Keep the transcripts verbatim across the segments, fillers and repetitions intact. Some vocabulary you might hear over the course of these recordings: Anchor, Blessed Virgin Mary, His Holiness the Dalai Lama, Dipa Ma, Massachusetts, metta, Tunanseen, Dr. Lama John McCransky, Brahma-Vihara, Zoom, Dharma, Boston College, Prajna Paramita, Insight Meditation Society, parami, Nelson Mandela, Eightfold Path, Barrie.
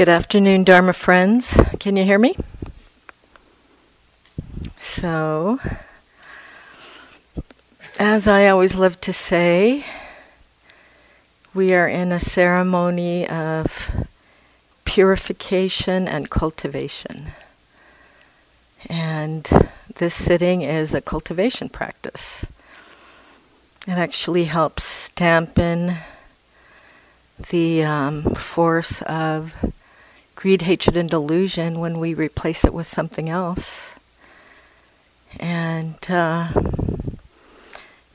Good afternoon, Dharma friends. Can you hear me? So, as I always love to say, we are in a ceremony of purification and cultivation. And this sitting is a cultivation practice. It actually helps dampen the um, force of greed, hatred, and delusion when we replace it with something else, and uh,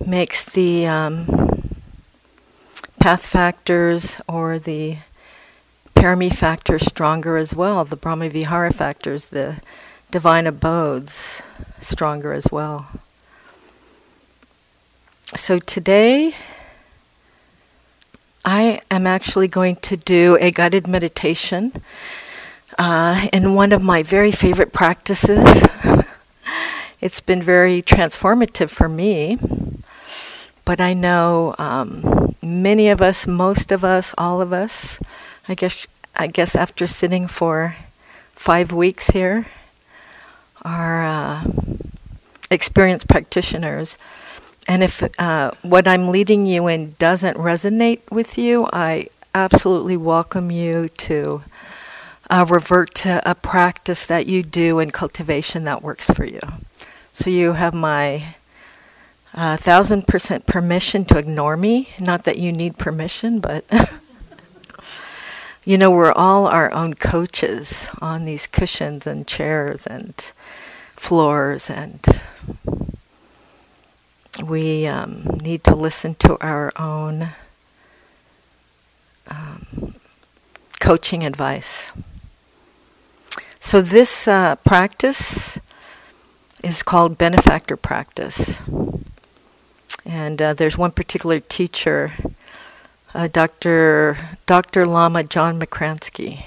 makes the um, path factors or the parami factors stronger as well, the Brahma-Vihara factors, the divine abodes stronger as well. So today, I am actually going to do a guided meditation uh, in one of my very favorite practices. It's been very transformative for me, but I know um, many of us, most of us, all of us, I guess, I guess after sitting for five weeks here, are uh, experienced practitioners. And if uh, what I'm leading you in doesn't resonate with you, I absolutely welcome you to uh, revert to a practice that you do in cultivation that works for you. So you have my uh, one thousand percent permission to ignore me. Not that you need permission, but you know, we're all our own coaches on these cushions and chairs and floors, and we um, need to listen to our own um, coaching advice. So this uh, practice is called benefactor practice. And uh, there's one particular teacher, uh, Doctor Doctor Lama John McCransky,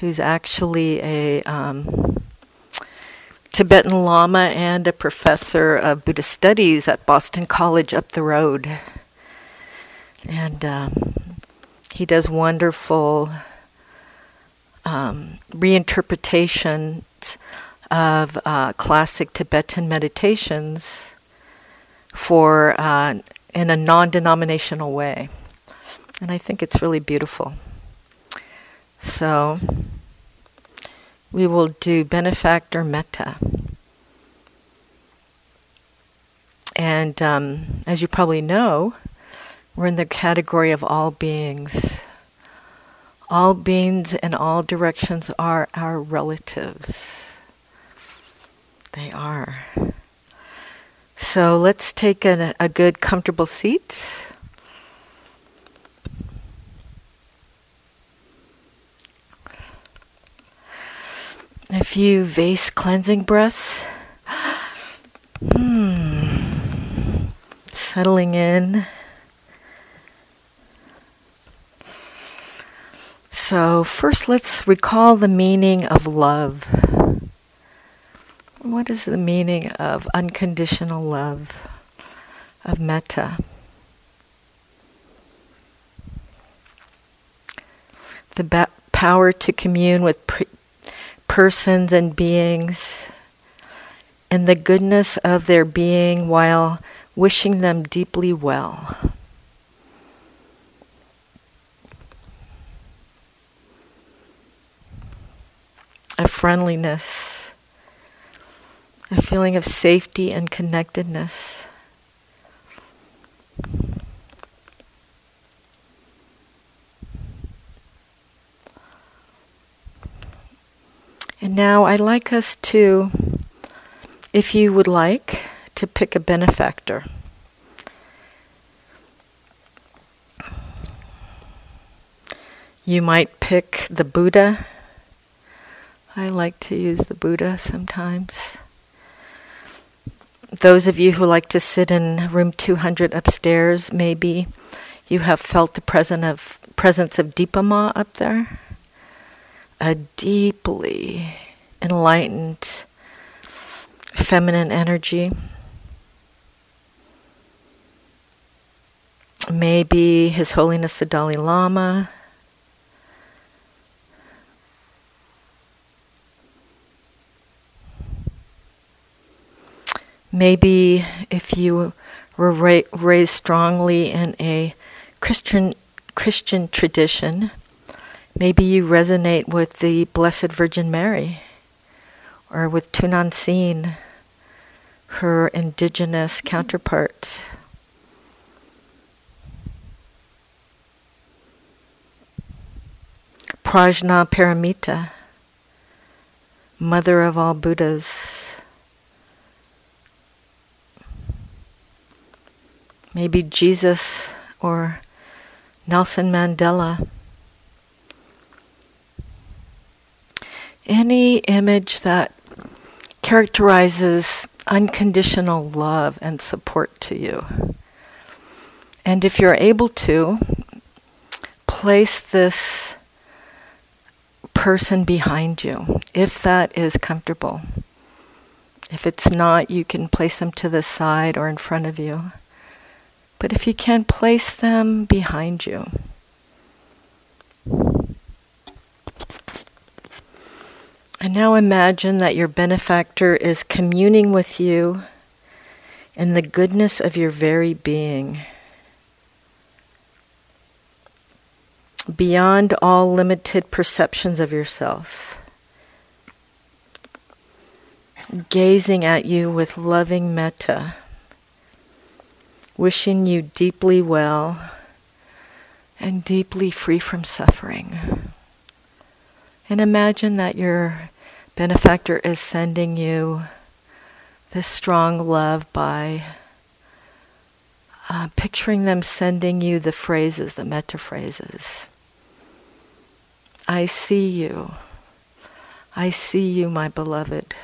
who's actually a Um, Tibetan Lama and a professor of Buddhist studies at Boston College up the road. And um, he does wonderful um, reinterpretations of uh, classic Tibetan meditations for uh, in a non-denominational way. And I think it's really beautiful. So we will do benefactor metta. And um, as you probably know, we're in the category of all beings. All beings in all directions are our relatives. They are. So let's take a, a good, comfortable seat. A few vase cleansing breaths. hmm. Settling in. So first let's recall the meaning of love. What is the meaning of unconditional love, of metta? The ba- power to commune with pre- persons and beings and the goodness of their being while wishing them deeply well. A friendliness, a feeling of safety and connectedness. And now I'd like us to, if you would like, to pick a benefactor. You might pick the Buddha. I like to use the Buddha sometimes. Those of you who like to sit in room two hundred upstairs, maybe you have felt the presence of, presence of Dipa Ma up there. A deeply enlightened feminine energy. Maybe His Holiness the Dalai Lama. Maybe if you were ra- raised strongly in a Christian Christian tradition, maybe you resonate with the Blessed Virgin Mary, or with Tunanseen, her indigenous counterpart. Prajna Paramita, mother of all Buddhas. Maybe Jesus or Nelson Mandela. Any image that characterizes unconditional love and support to you. And if you're able to, place this person behind you, if that is comfortable. If it's not, you can place them to the side or in front of you. But if you can, place them behind you. And now imagine that your benefactor is communing with you in the goodness of your very being. Beyond all limited perceptions of yourself, gazing at you with loving metta, wishing you deeply well and deeply free from suffering. And imagine that your benefactor is sending you this strong love by uh, picturing them sending you the phrases, the metta phrases. I see you. I see you, my beloved.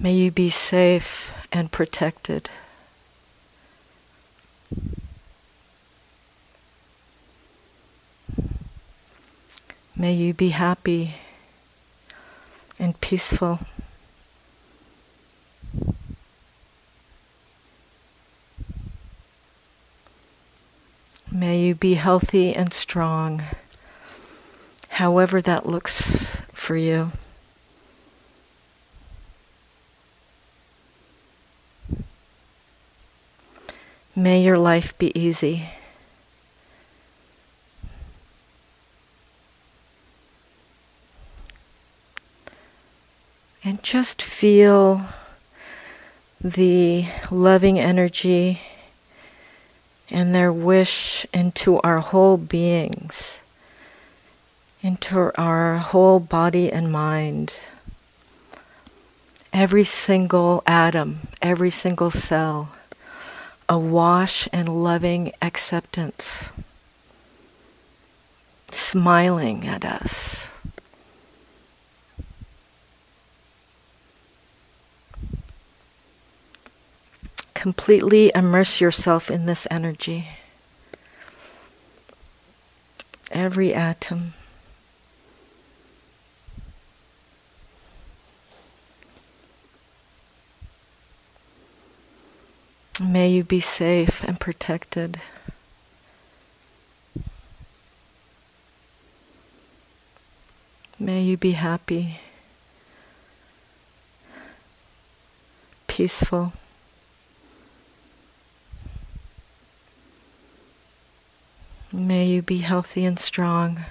May you be safe and protected. May you be happy and peaceful. May you be healthy and strong, however that looks for you. May your life be easy. And just feel the loving energy and their wish into our whole beings, into our whole body and mind. Every single atom, every single cell, awash in loving acceptance, smiling at us. Completely immerse yourself in this energy. Every atom. May you be safe and protected. May you be happy, peaceful. May you be healthy and strong.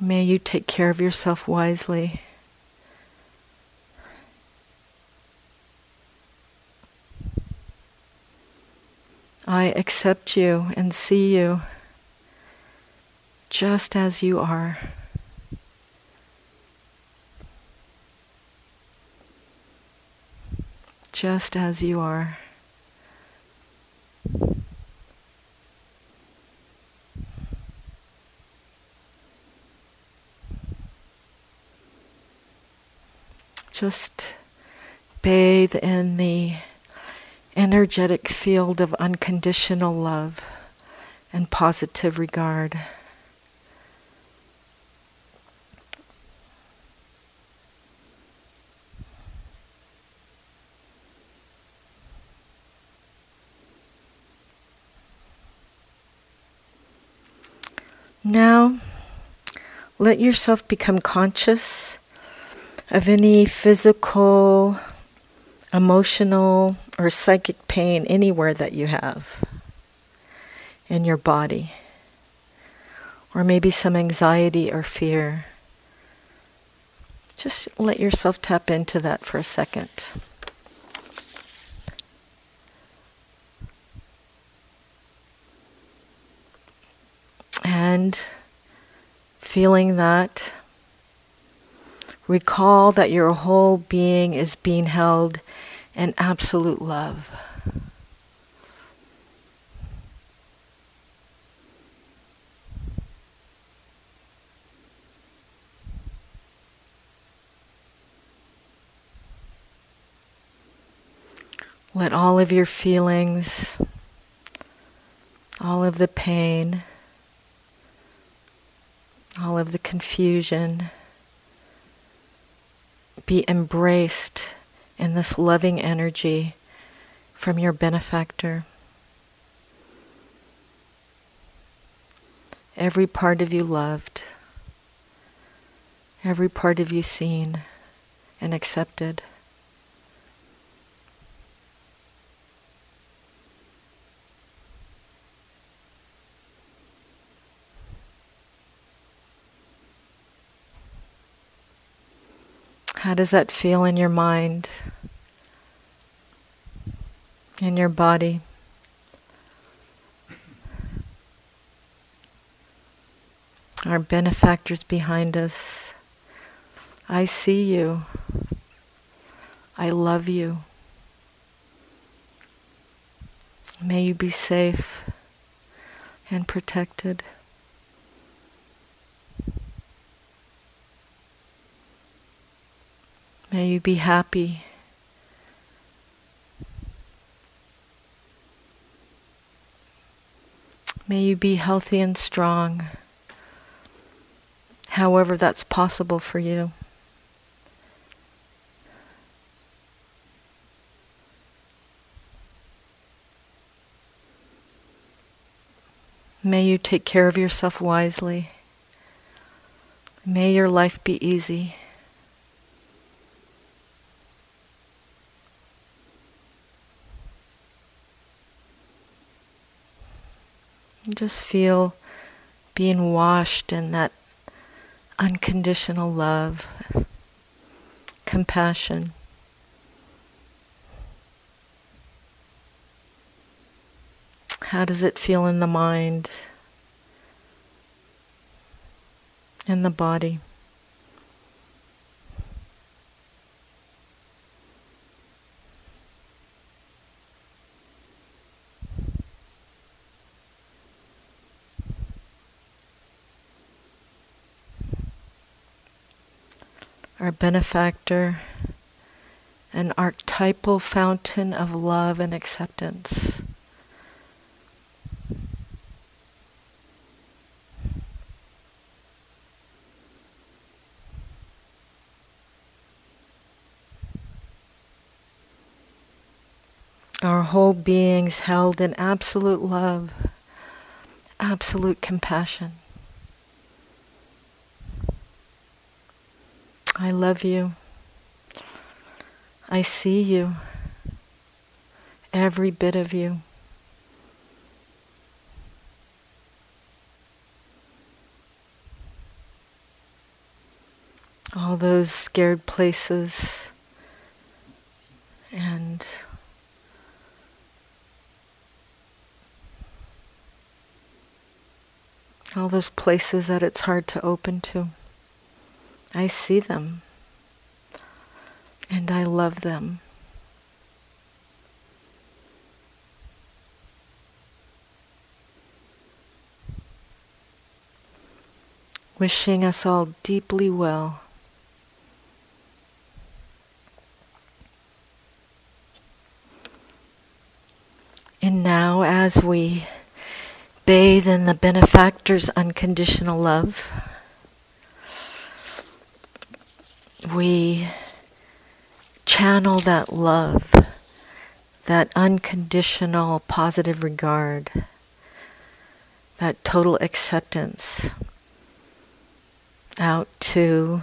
May you take care of yourself wisely. I accept you and see you just as you are. Just as you are. Just bathe in the energetic field of unconditional love and positive regard. Now, let yourself become conscious of any physical, emotional, or psychic pain anywhere that you have in your body, or maybe some anxiety or fear. Just let yourself tap into that for a second. And feeling that, recall that your whole being is being held in absolute love. Let all of your feelings, all of the pain, all of the confusion be embraced in this loving energy from your benefactor. Every part of you loved, every part of you seen and accepted. How does that feel in your mind, in your body? Our benefactors behind us, I see you, I love you. May you be safe and protected. May you be happy. May you be healthy and strong, however that's possible for you. May you take care of yourself wisely. May your life be easy. Just feel being washed in that unconditional love, compassion. How does it feel in the mind, in the body? Our benefactor, an archetypal fountain of love and acceptance. Our whole beings held in absolute love, absolute compassion. I love you. I see you. Every bit of you. All those scared places and all those places that it's hard to open to. I see them, and I love them. Wishing us all deeply well. And now, as we bathe in the benefactor's unconditional love, we channel that love, that unconditional positive regard that total acceptance out to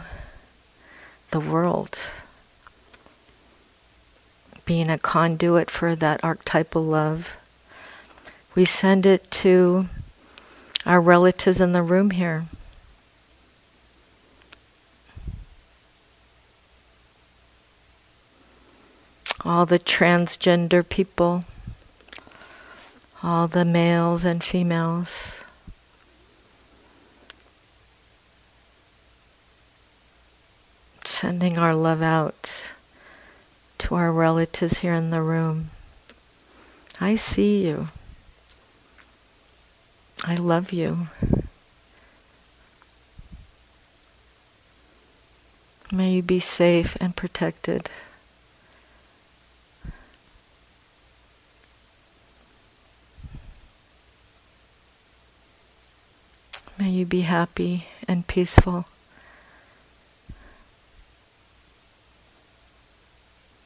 the world, being a conduit for that archetypal love. We send it to our relatives in the room here. All the transgender people, all the males and females, sending our love out to our relatives here in the room. I see you. I love you. May you be safe and protected. May you be happy and peaceful.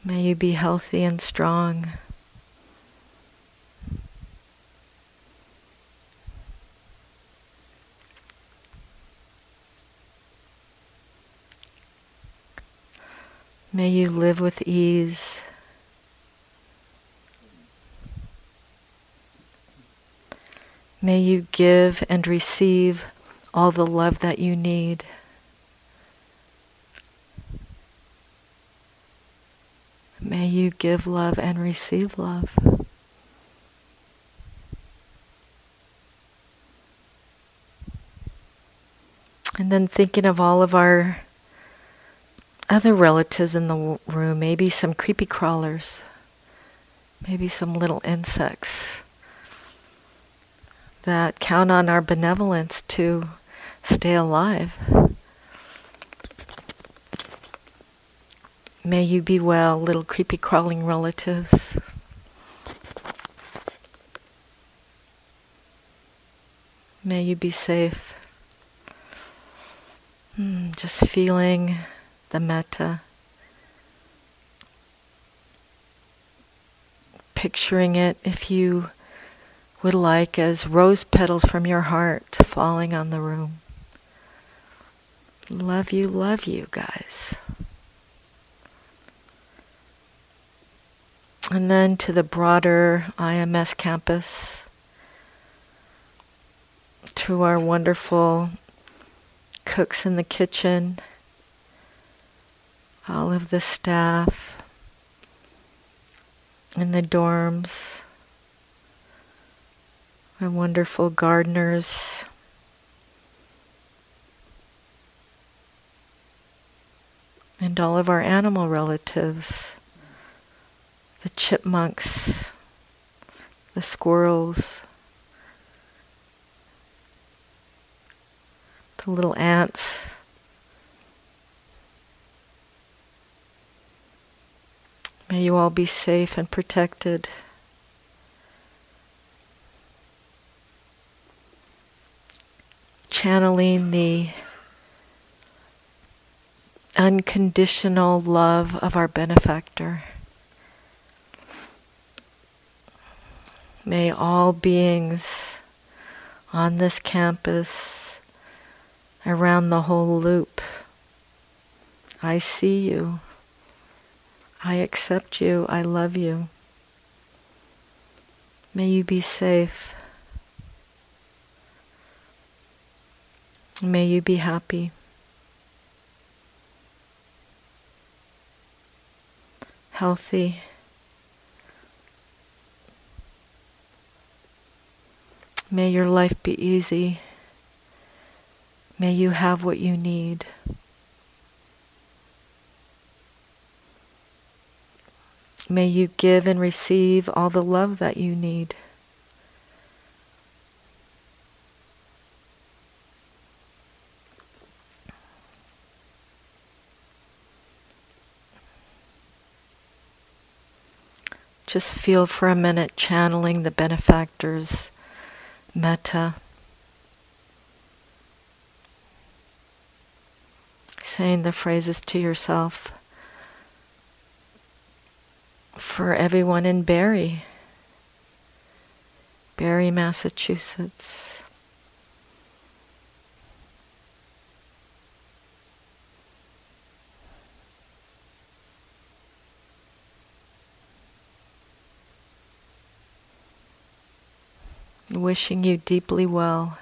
May you be healthy and strong. May you live with ease. May you give and receive all the love that you need. May you give love and receive love. And then thinking of all of our other relatives in the room, maybe some creepy crawlers, maybe some little insects that count on our benevolence to stay alive. May you be well, little creepy crawling relatives. May you be safe. Mm, just feeling the metta. Picturing it, if you would like, as rose petals from your heart falling on the room. Love you, love you guys. And then to the broader I M S campus, to our wonderful cooks in the kitchen, all of the staff in the dorms, our wonderful gardeners, and all of our animal relatives, the chipmunks, the squirrels, the little ants, may you all be safe and protected. Channeling the unconditional love of our benefactor. May all beings on this campus, around the whole loop, I see you, I accept you, I love you. May you be safe. May you be happy. Healthy. May your life be easy. May you have what you need. May you give and receive all the love that you need. Just feel for a minute channeling the benefactor's metta. Saying the phrases to yourself. For everyone in Barrie, Barrie, Massachusetts. and wishing you deeply well.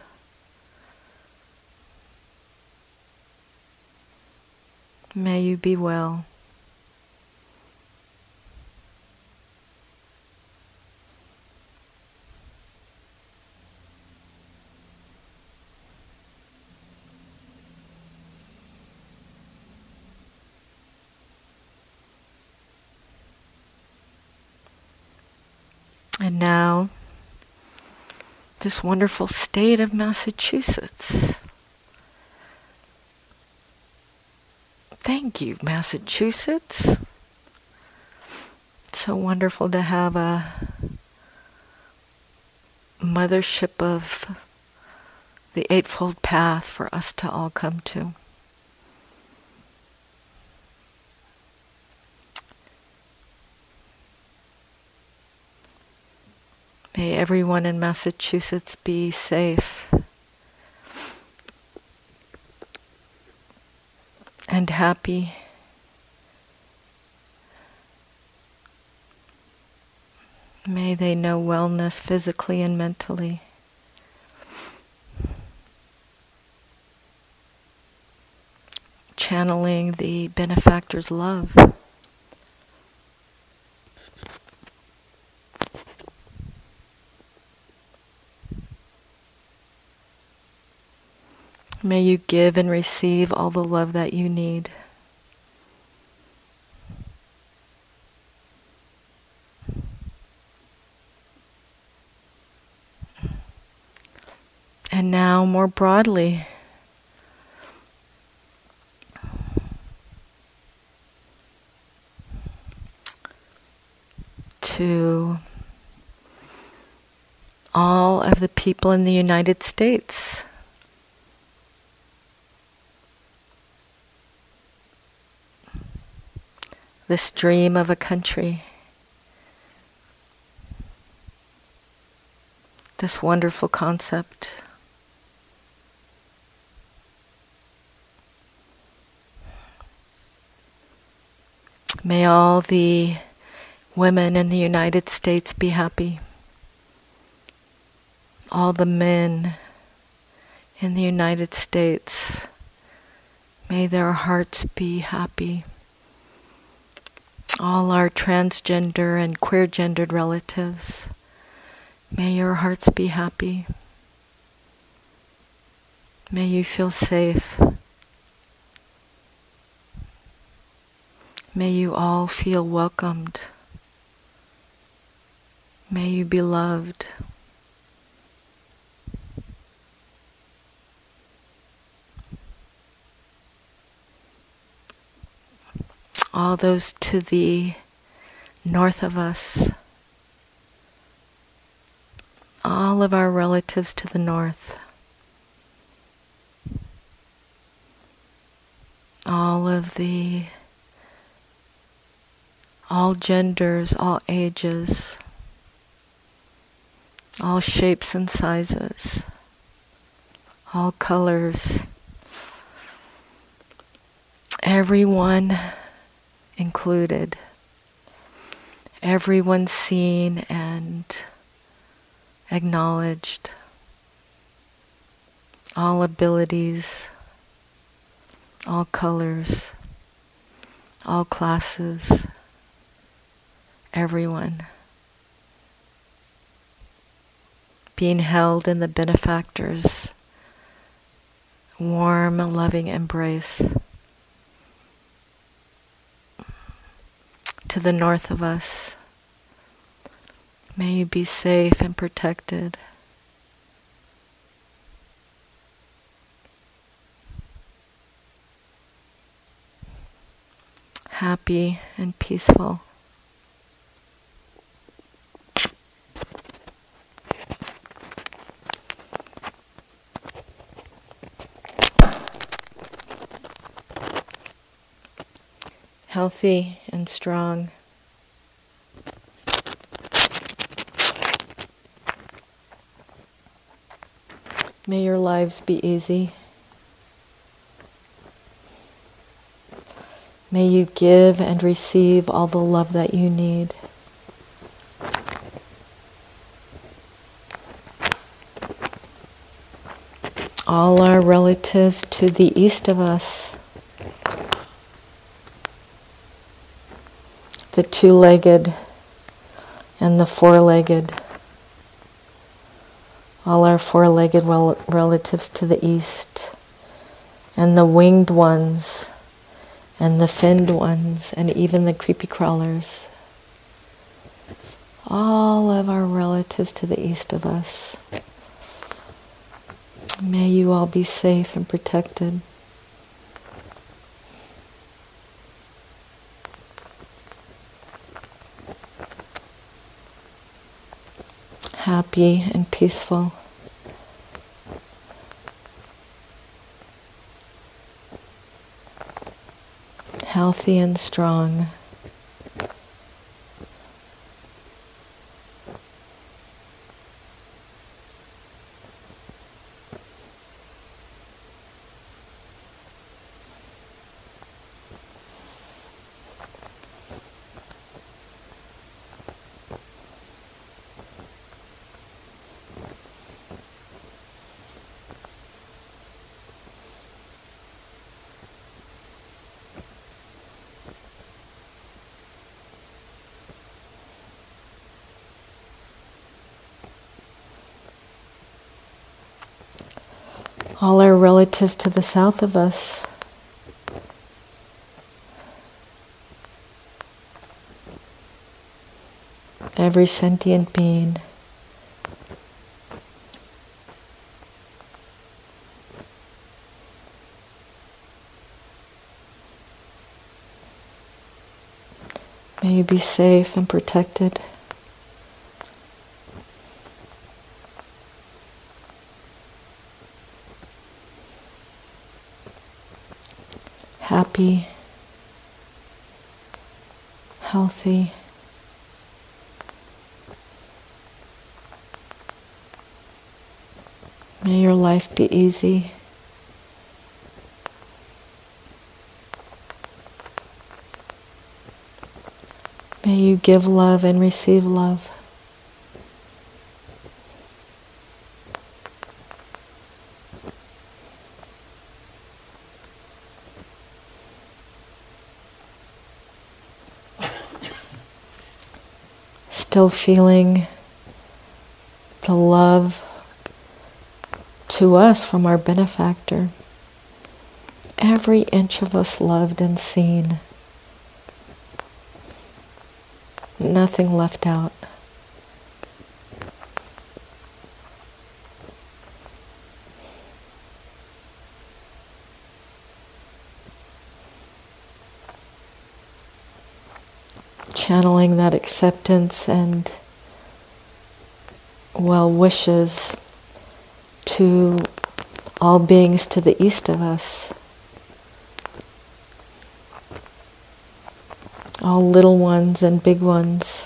May you be well. And now, this wonderful state of Massachusetts. Thank you, Massachusetts. It's so wonderful to have a mothership of the Eightfold Path for us to all come to. May everyone in Massachusetts be safe and happy. May they know wellness physically and mentally. Channeling the benefactor's love. May you give and receive all the love that you need. And now, more broadly, to all of the people in the United States. This dream of a country, this wonderful concept. May all the women in the United States be happy. All the men in the United States, may their hearts be happy. All our transgender and queer-gendered relatives, may your hearts be happy. May you feel safe. May you all feel welcomed. May you be loved. All those to the north of us, all of our relatives to the north, all of the, all genders, all ages, all shapes and sizes, all colors, everyone included, everyone seen and acknowledged, all abilities, all colors, all classes, everyone being held in the benefactor's warm, loving embrace. To the north of us, may you be safe and protected. Happy and peaceful. Healthy and strong. May your lives be easy. May you give and receive all the love that you need. all our relatives to the east of us, the two-legged and the four-legged, all our four-legged rel- relatives to the east, and the winged ones, and the finned ones, and even the creepy crawlers. All of our relatives to the east of us. May you all be safe and protected. Happy and peaceful. Healthy and strong. All our relatives to the south of us, every sentient being, may you be safe and protected. Happy, healthy, may your life be easy. May you give love and receive love. Still feeling the love to us from our benefactor. Every inch of us loved and seen. Nothing left out. Channeling that acceptance and well wishes to all beings to the east of us, all little ones and big ones,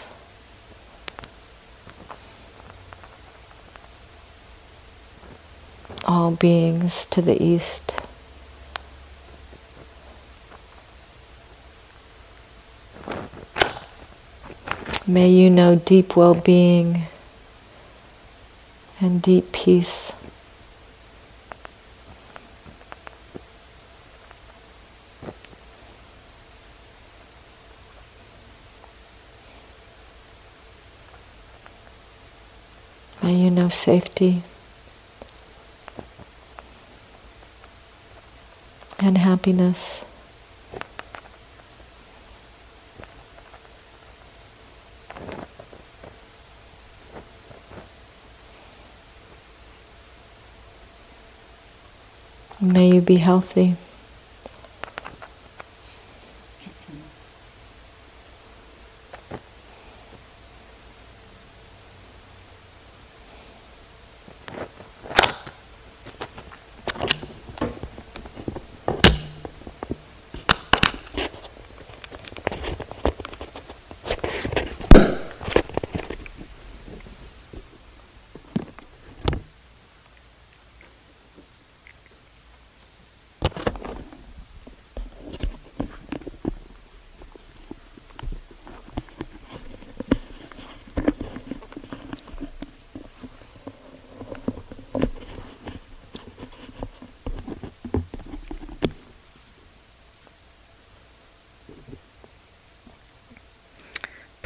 all beings to the east. May you know deep well-being and deep peace. May you know safety and happiness. May you be healthy.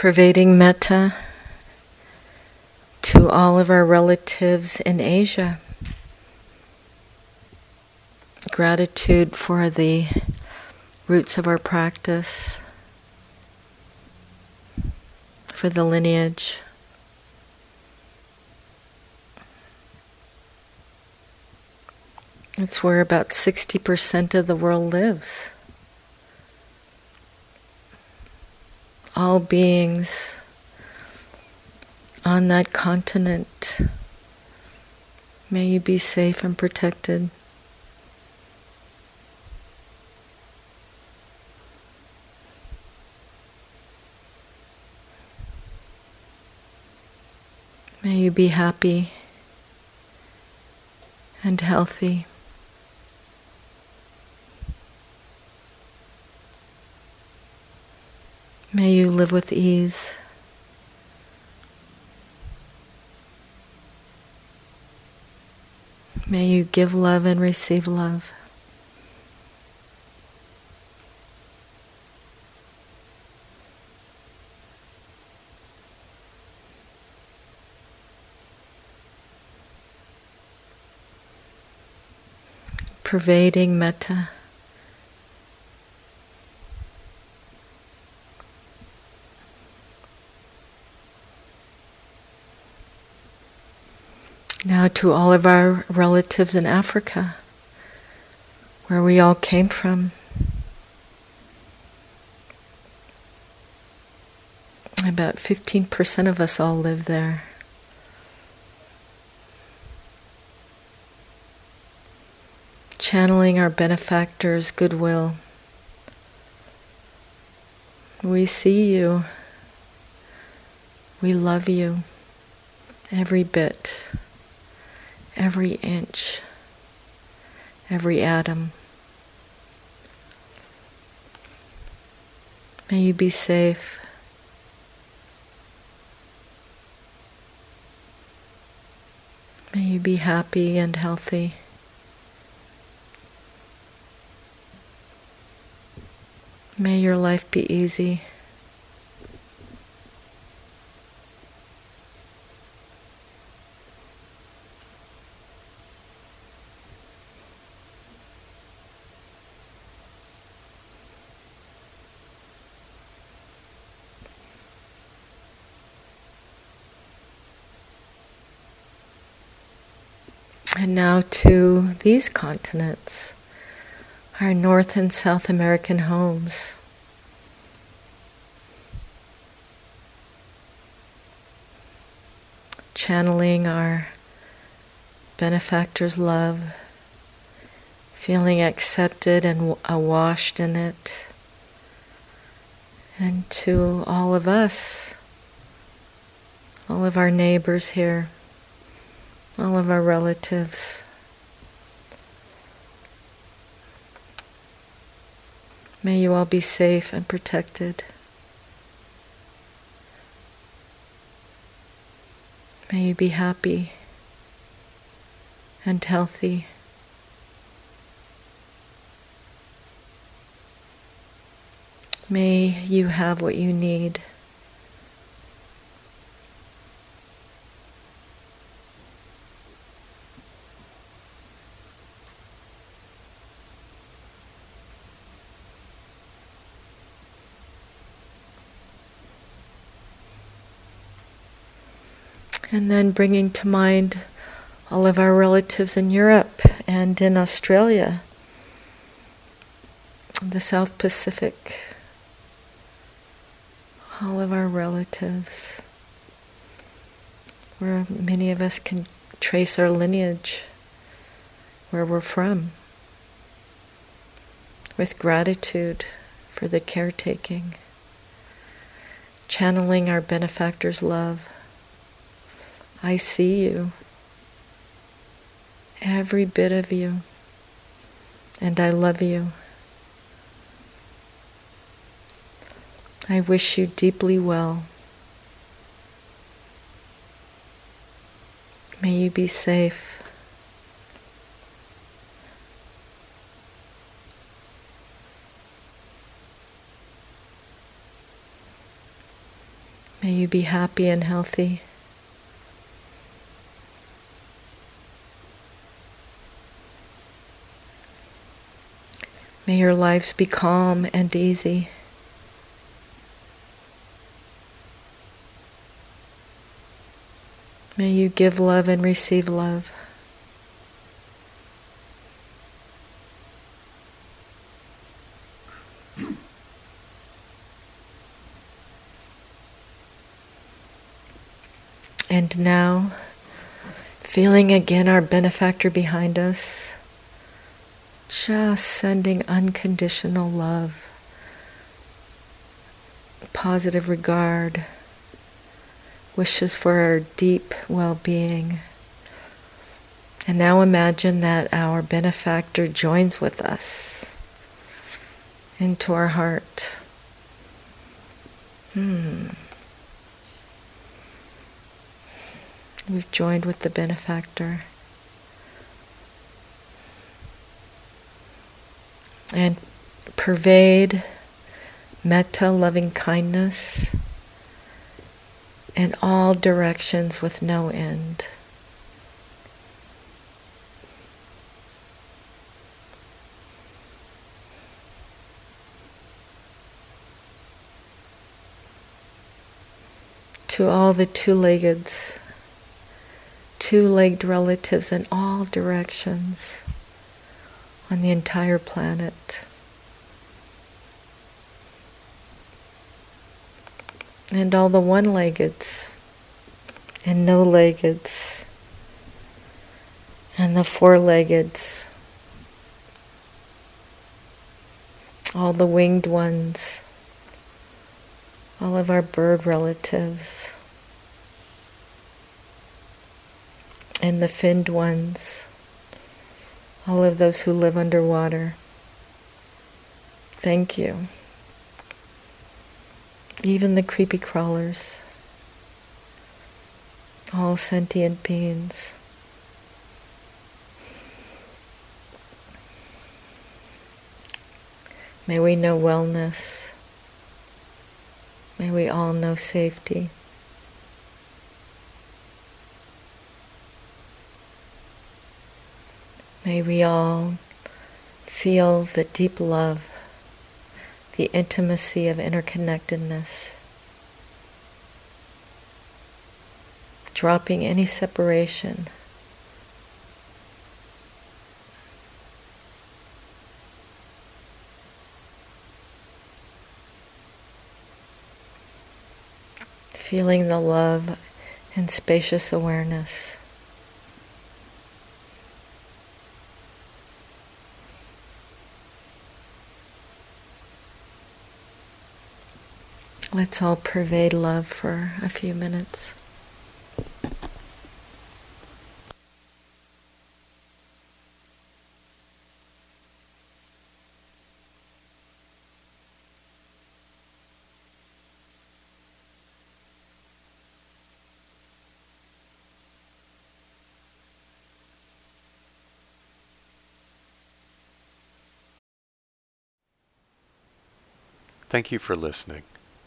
pervading metta to all of our relatives in Asia. Gratitude for the roots of our practice, for the lineage. It's where about sixty percent of the world lives. All beings on that continent, may you be safe and protected. May you be happy and healthy. May you live with ease. May you give love and receive love. Pervading metta. Now to all of our relatives in Africa, where we all came from. About fifteen percent of us all live there. Channeling our benefactors' goodwill. We see you. We love you. Every bit. Every inch, every atom. May you be safe. May you be happy and healthy. May your life be easy. And now to these continents, our North and South American homes. Channeling our benefactor's love, feeling accepted and awashed in it. And to all of us, all of our neighbors here, all of our relatives. May you all be safe and protected. May you be happy and healthy. May you have what you need. And then bringing to mind all of our relatives in Europe and in Australia, the South Pacific, all of our relatives, where many of us can trace our lineage, where we're from, with gratitude for the caretaking, channeling our benefactor's love. I see you, every bit of you, and I love you. I wish you deeply well. May you be safe. May you be happy and healthy. May your lives be calm and easy. May you give love and receive love. And now, feeling again our benefactor behind us, just sending unconditional love, positive regard, wishes for our deep well-being. And now imagine that our benefactor joins with us into our heart. Hmm. We've joined with the benefactor. And pervade metta, loving kindness, in all directions with no end. To all the two-leggeds, two-legged relatives in all directions on the entire planet. And all the one-leggeds and no-leggeds and the four-leggeds, all the winged ones, all of our bird relatives, and the finned ones, all of those who live underwater. Thank you. Even the creepy crawlers, all sentient beings. May we know wellness. May we all know safety. May we all feel the deep love, the intimacy of interconnectedness, dropping any separation, feeling the love and spacious awareness. Let's all pervade love for a few minutes. Thank you for listening.